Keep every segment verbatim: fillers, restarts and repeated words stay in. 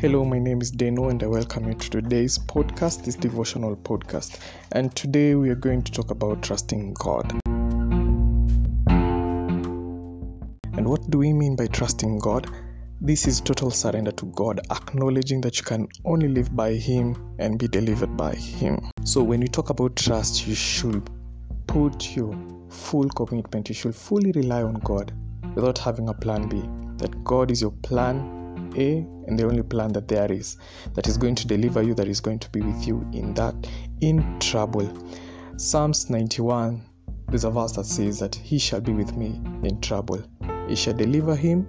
Hello, my name is Deno and I welcome you to today's podcast, this devotional podcast. And today we are going to talk about trusting God. And what do we mean by trusting God? This is total surrender to God, acknowledging that you can only live by Him and be delivered by Him. So when you talk about trust, you should put your full commitment, you should fully rely on God without having a plan B. That God is your plan A and the only plan that there is, that is going to deliver you, that is going to be with you in that in trouble. Psalms ninety-one, there's a verse that says that He shall be with me in trouble, He shall deliver him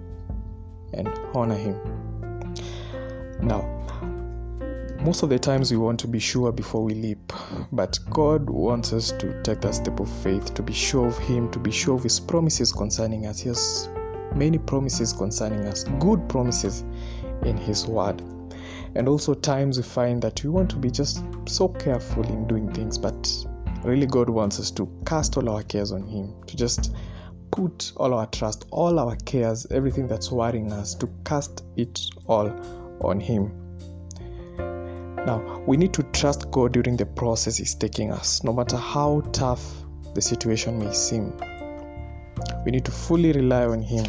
and honor him. Now, most of the times we want to be sure before we leap, but God wants us to take that step of faith, to be sure of Him, to be sure of His promises concerning us. Yes, many promises concerning us, good promises in His word. And also times we find that we want to be just so careful in doing things, but really God wants us to cast all our cares on Him, to just put all our trust, all our cares, everything that's worrying us, to cast it all on Him. Now, we need to trust God during the process He's taking us, no matter how tough the situation may seem. We need to fully rely on Him.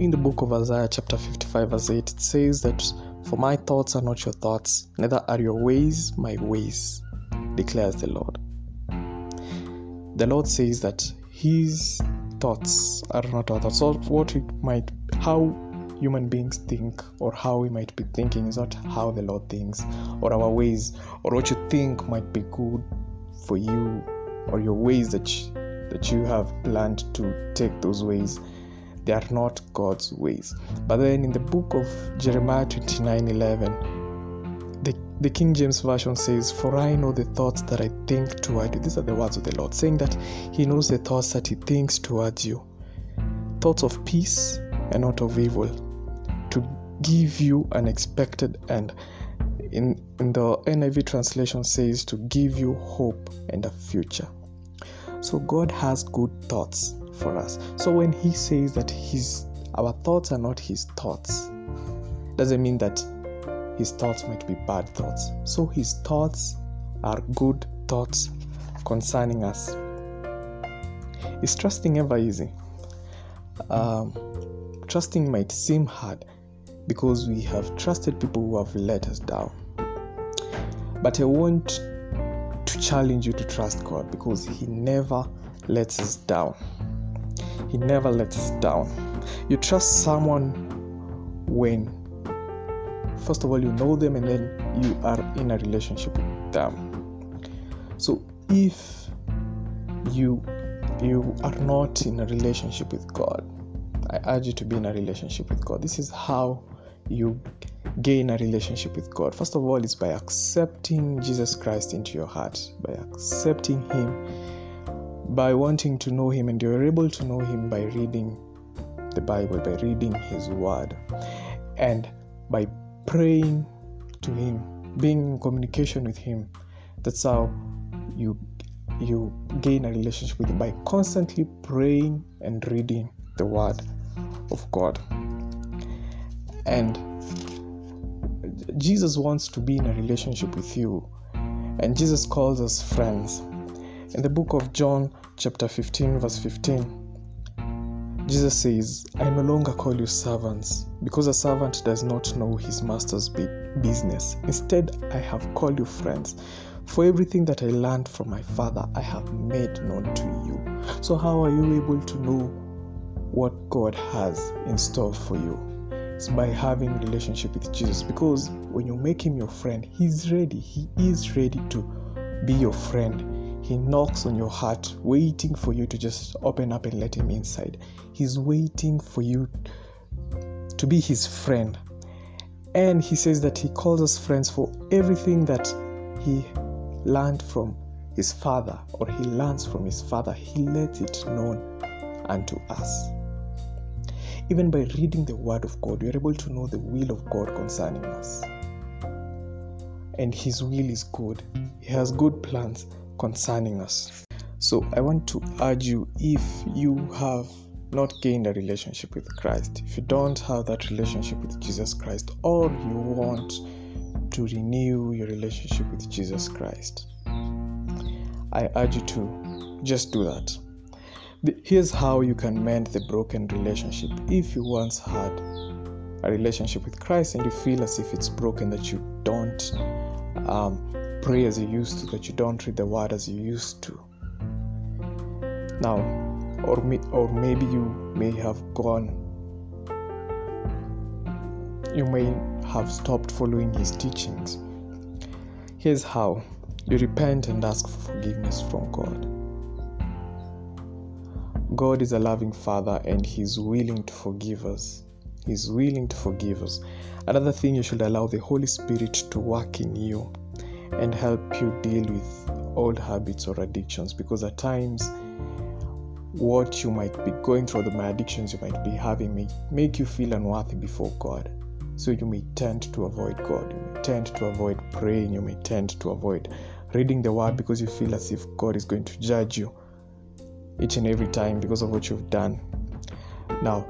In the book of Isaiah chapter fifty-five verse eight, it says that, "For my thoughts are not your thoughts, neither are your ways my ways, declares the Lord." The Lord says that His thoughts are not our thoughts. So what it might, how human beings think or how we might be thinking is not how the Lord thinks, or our ways, or what you think might be good for you, or your ways that you, that you have planned to take, those ways, they are not God's ways. But then in the book of Jeremiah twenty-nine eleven, the, the King James Version says, "For I know the thoughts that I think toward you." These are the words of the Lord, saying that He knows the thoughts that He thinks towards you, thoughts of peace and not of evil, to give you an expected end. In, in the N I V translation says, to give you hope and a future. So God has good thoughts for us. So when He says that His our thoughts are not His thoughts, doesn't mean that His thoughts might be bad thoughts. So His thoughts are good thoughts concerning us. Is trusting ever easy? Um, trusting might seem hard because we have trusted people who have let us down. But I want to challenge you to trust God, because He never lets us down. He never lets us down. You trust someone when, first of all, you know them, and then you are in a relationship with them. So if you you are not in a relationship with God, I urge you to be in a relationship with God. This is how you gain a relationship with God. First of all, it's by accepting Jesus Christ into your heart, by accepting Him, by wanting to know Him, and you're able to know Him by reading the Bible, by reading His word, and by praying to Him, being in communication with Him. That's how you you gain a relationship with Him, by constantly praying and reading the word of God. And Jesus wants to be in a relationship with you, and Jesus calls us friends. In the book of John chapter fifteen verse fifteen, Jesus says, "I no longer call you servants, because a servant does not know his master's business. Instead, I have called you friends, for everything that I learned from my Father I have made known to you." So how are you able to know what God has in store for you? By having a relationship with Jesus, because when you make Him your friend, he's ready he is ready to be your friend. He knocks on your heart, waiting for you to just open up and let Him inside. He's waiting for you to be His friend, and He says that He calls us friends for everything that He learned from His Father, or He learns from His Father. He lets it known unto us. Even by reading the word of God, we are able to know the will of God concerning us. And His will is good. He has good plans concerning us. So I want to urge you, if you have not gained a relationship with Christ, if you don't have that relationship with Jesus Christ, or you want to renew your relationship with Jesus Christ, I urge you to just do that. Here's how you can mend the broken relationship. If you once had a relationship with Christ and you feel as if it's broken, that you don't um, pray as you used to, that you don't read the word as you used to now, or, may, or maybe you may have gone you may have stopped following his teachings, here's how you repent and ask for forgiveness from God. God is a loving Father, and he's willing to forgive us. He's willing to forgive us. Another thing, you should allow the Holy Spirit to work in you and help you deal with old habits or addictions, because at times what you might be going through, the addictions you might be having, may make you feel unworthy before God. So you may tend to avoid God, you may tend to avoid praying, you may tend to avoid reading the word, because you feel as if God is going to judge you each and every time because of what you've done. Now,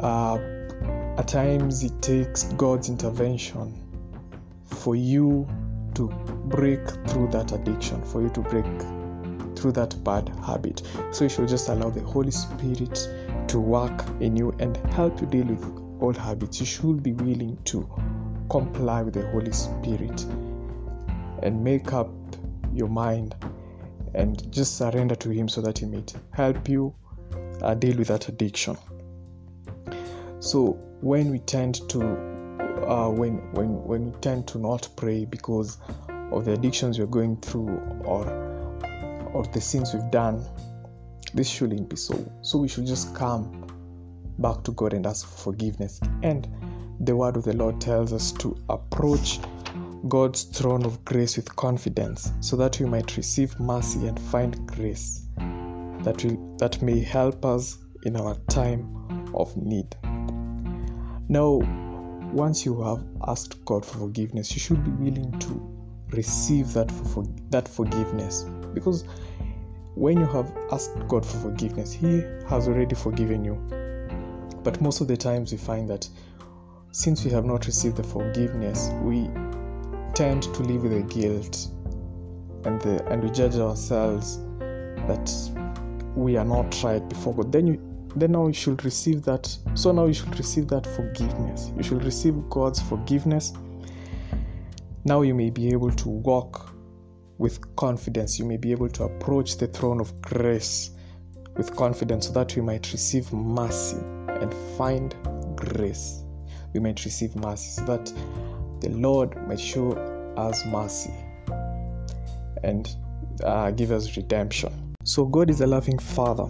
uh, at times it takes God's intervention for you to break through that addiction, for you to break through that bad habit. So you should just allow the Holy Spirit to work in you and help you deal with old habits. You should be willing to comply with the Holy Spirit and make up your mind and just surrender to him so that he may help you uh, deal with that addiction. So when we tend to uh, when when when we tend to not pray because of the addictions we're going through or or the sins we've done, this shouldn't be so. So we should just come back to God and ask for forgiveness. And the word of the Lord tells us to approach God's throne of grace with confidence, so that we might receive mercy and find grace that will that may help us in our time of need. Now, once you have asked God for forgiveness, you should be willing to receive that for, that forgiveness, because when you have asked God for forgiveness, he has already forgiven you. But most of the times we find that since we have not received the forgiveness, we tend to live with the guilt and the and we judge ourselves that we are not right before God. Then you then now you should receive that. So now you should receive that forgiveness. You should receive God's forgiveness. Now you may be able to walk with confidence. You may be able to approach the throne of grace with confidence, so that we might receive mercy and find grace. We might receive mercy so that the Lord might show us mercy and uh, give us redemption. So God is a loving Father,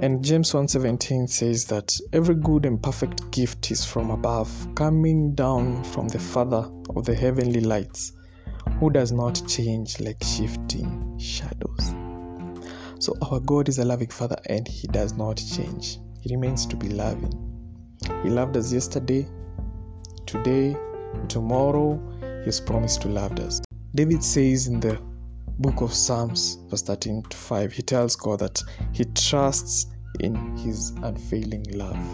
and James one seventeen says that every good and perfect gift is from above, coming down from the Father of the heavenly lights, who does not change like shifting shadows. So our God is a loving Father, and he does not change. He remains to be loving. He loved us yesterday, today, tomorrow. He has promised to love us. David says in the book of Psalms, verse thirteen to five, he tells God that he trusts in his unfailing love.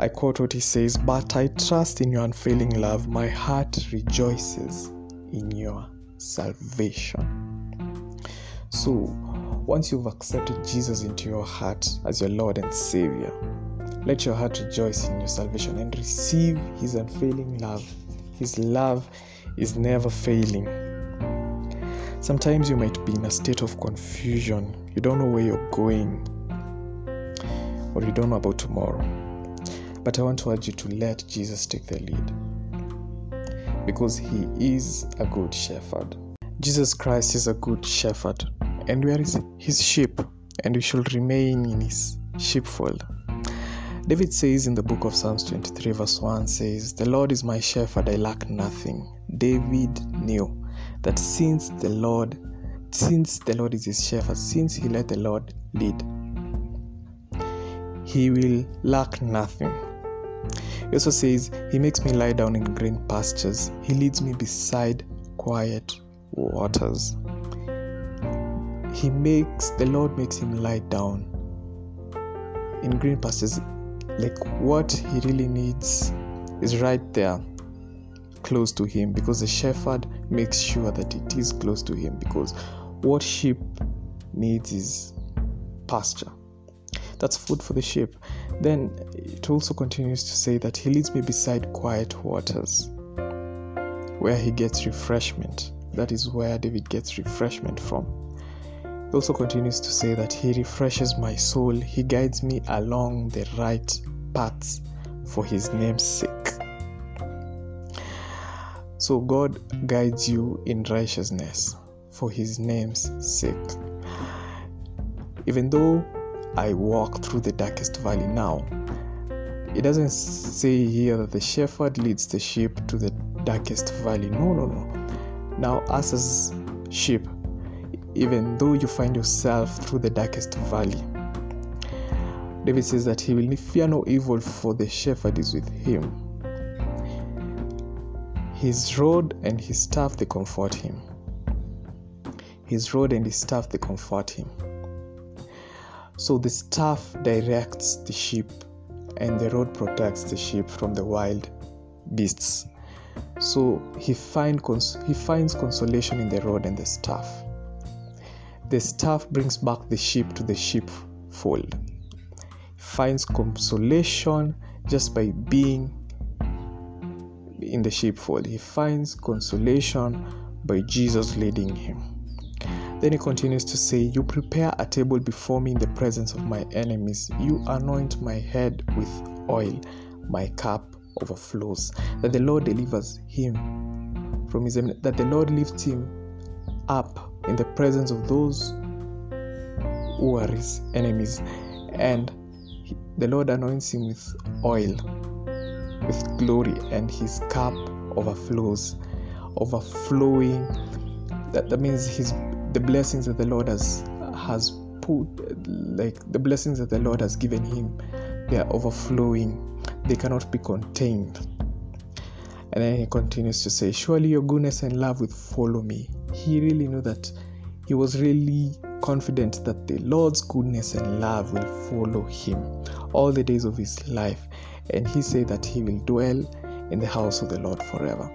I quote what he says, "But I trust in your unfailing love. My heart rejoices in your salvation." So, once you've accepted Jesus into your heart as your Lord and Savior, let your heart rejoice in your salvation and receive his unfailing love. His love is never failing. Sometimes you might be in a state of confusion. You don't know where you're going, or you don't know about tomorrow. But I want to urge you to let Jesus take the lead, because he is a good shepherd. Jesus Christ is a good shepherd, and we are his sheep, and we shall remain in his sheepfold. David says in the book of Psalms twenty-three verse one says, "The Lord is my shepherd, I lack nothing." David knew that since the Lord, since the Lord is his shepherd, since he let the Lord lead, he will lack nothing. He also says, "He makes me lie down in green pastures. He leads me beside quiet waters. He makes, the Lord makes him lie down in green pastures. Like what he really needs is right there, close to him, because the shepherd makes sure that it is close to him, because what sheep needs is pasture. That's food for the sheep. Then it also continues to say that he leads me beside quiet waters, where he gets refreshment. That is where David gets refreshment from. It also continues to say that he refreshes my soul. He guides me along the right paths for his name's sake. So God guides you in righteousness for his name's sake. Even though I walk through the darkest valley now, it doesn't say here that the shepherd leads the sheep to the darkest valley. No, no, no. Now, us as sheep, even though you find yourself through the darkest valley, David says that he will fear no evil, for the shepherd is with him. His rod and his staff, they comfort him. His rod and his staff, they comfort him. So the staff directs the sheep, and the rod protects the sheep from the wild beasts. So he, find cons- he finds consolation in the rod and the staff. The staff brings back the sheep to the sheepfold. He finds consolation just by being in the sheepfold. He finds consolation by Jesus leading him. Then he continues to say, you prepare a table before me in the presence of my enemies. You anoint my head with oil. My cup overflows. That the Lord delivers him from his enemy. That the Lord lifts him up in the presence of those who are his enemies. And he, the Lord anoints him with oil, with glory. And his cup overflows. Overflowing. That, that means his the blessings that the Lord has has put, like the blessings that the Lord has given him, they are overflowing. They cannot be contained. And then he continues to say, surely your goodness and love will follow me. He really knew that. He was really confident that the Lord's goodness and love will follow him all the days of his life. And he said that he will dwell in the house of the Lord forever.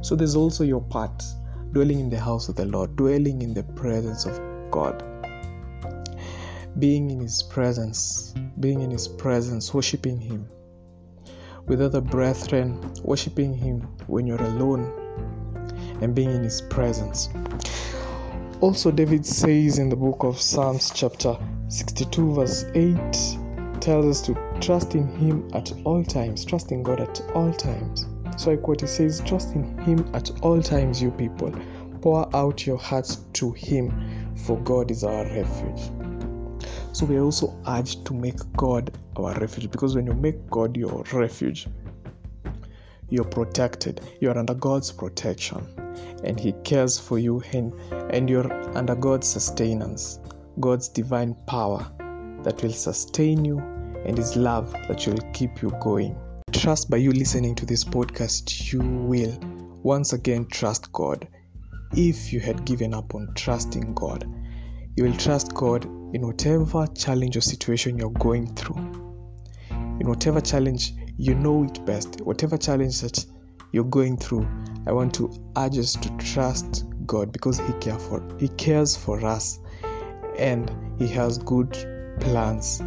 So there's also your part. Dwelling in the house of the Lord, dwelling in the presence of God, being in his presence, being in his presence, worshiping him with other brethren, worshiping him when you're alone, and being in his presence. Also, David says in the book of Psalms chapter sixty-two verse eight, tells us to trust in him at all times, trust in God at all times. So I quote, he says, trust in him at all times, you people. Pour out your hearts to him, for God is our refuge. So we are also urged to make God our refuge, because when you make God your refuge, you're protected. You're under God's protection, and he cares for you, and, and you're under God's sustenance, God's divine power that will sustain you, and his love that will keep you going. Trust, by you listening to this podcast, you will once again trust God. If you had given up on trusting God, you will trust God in whatever challenge or situation you're going through. In whatever challenge, you know it best. Whatever challenge that you're going through, I want to urge us to trust God, because He care for, He cares for us, and He has good plans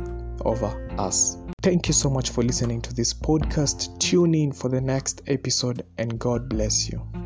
over us. Thank you so much for listening to this podcast. Tune in for the next episode, and God bless you.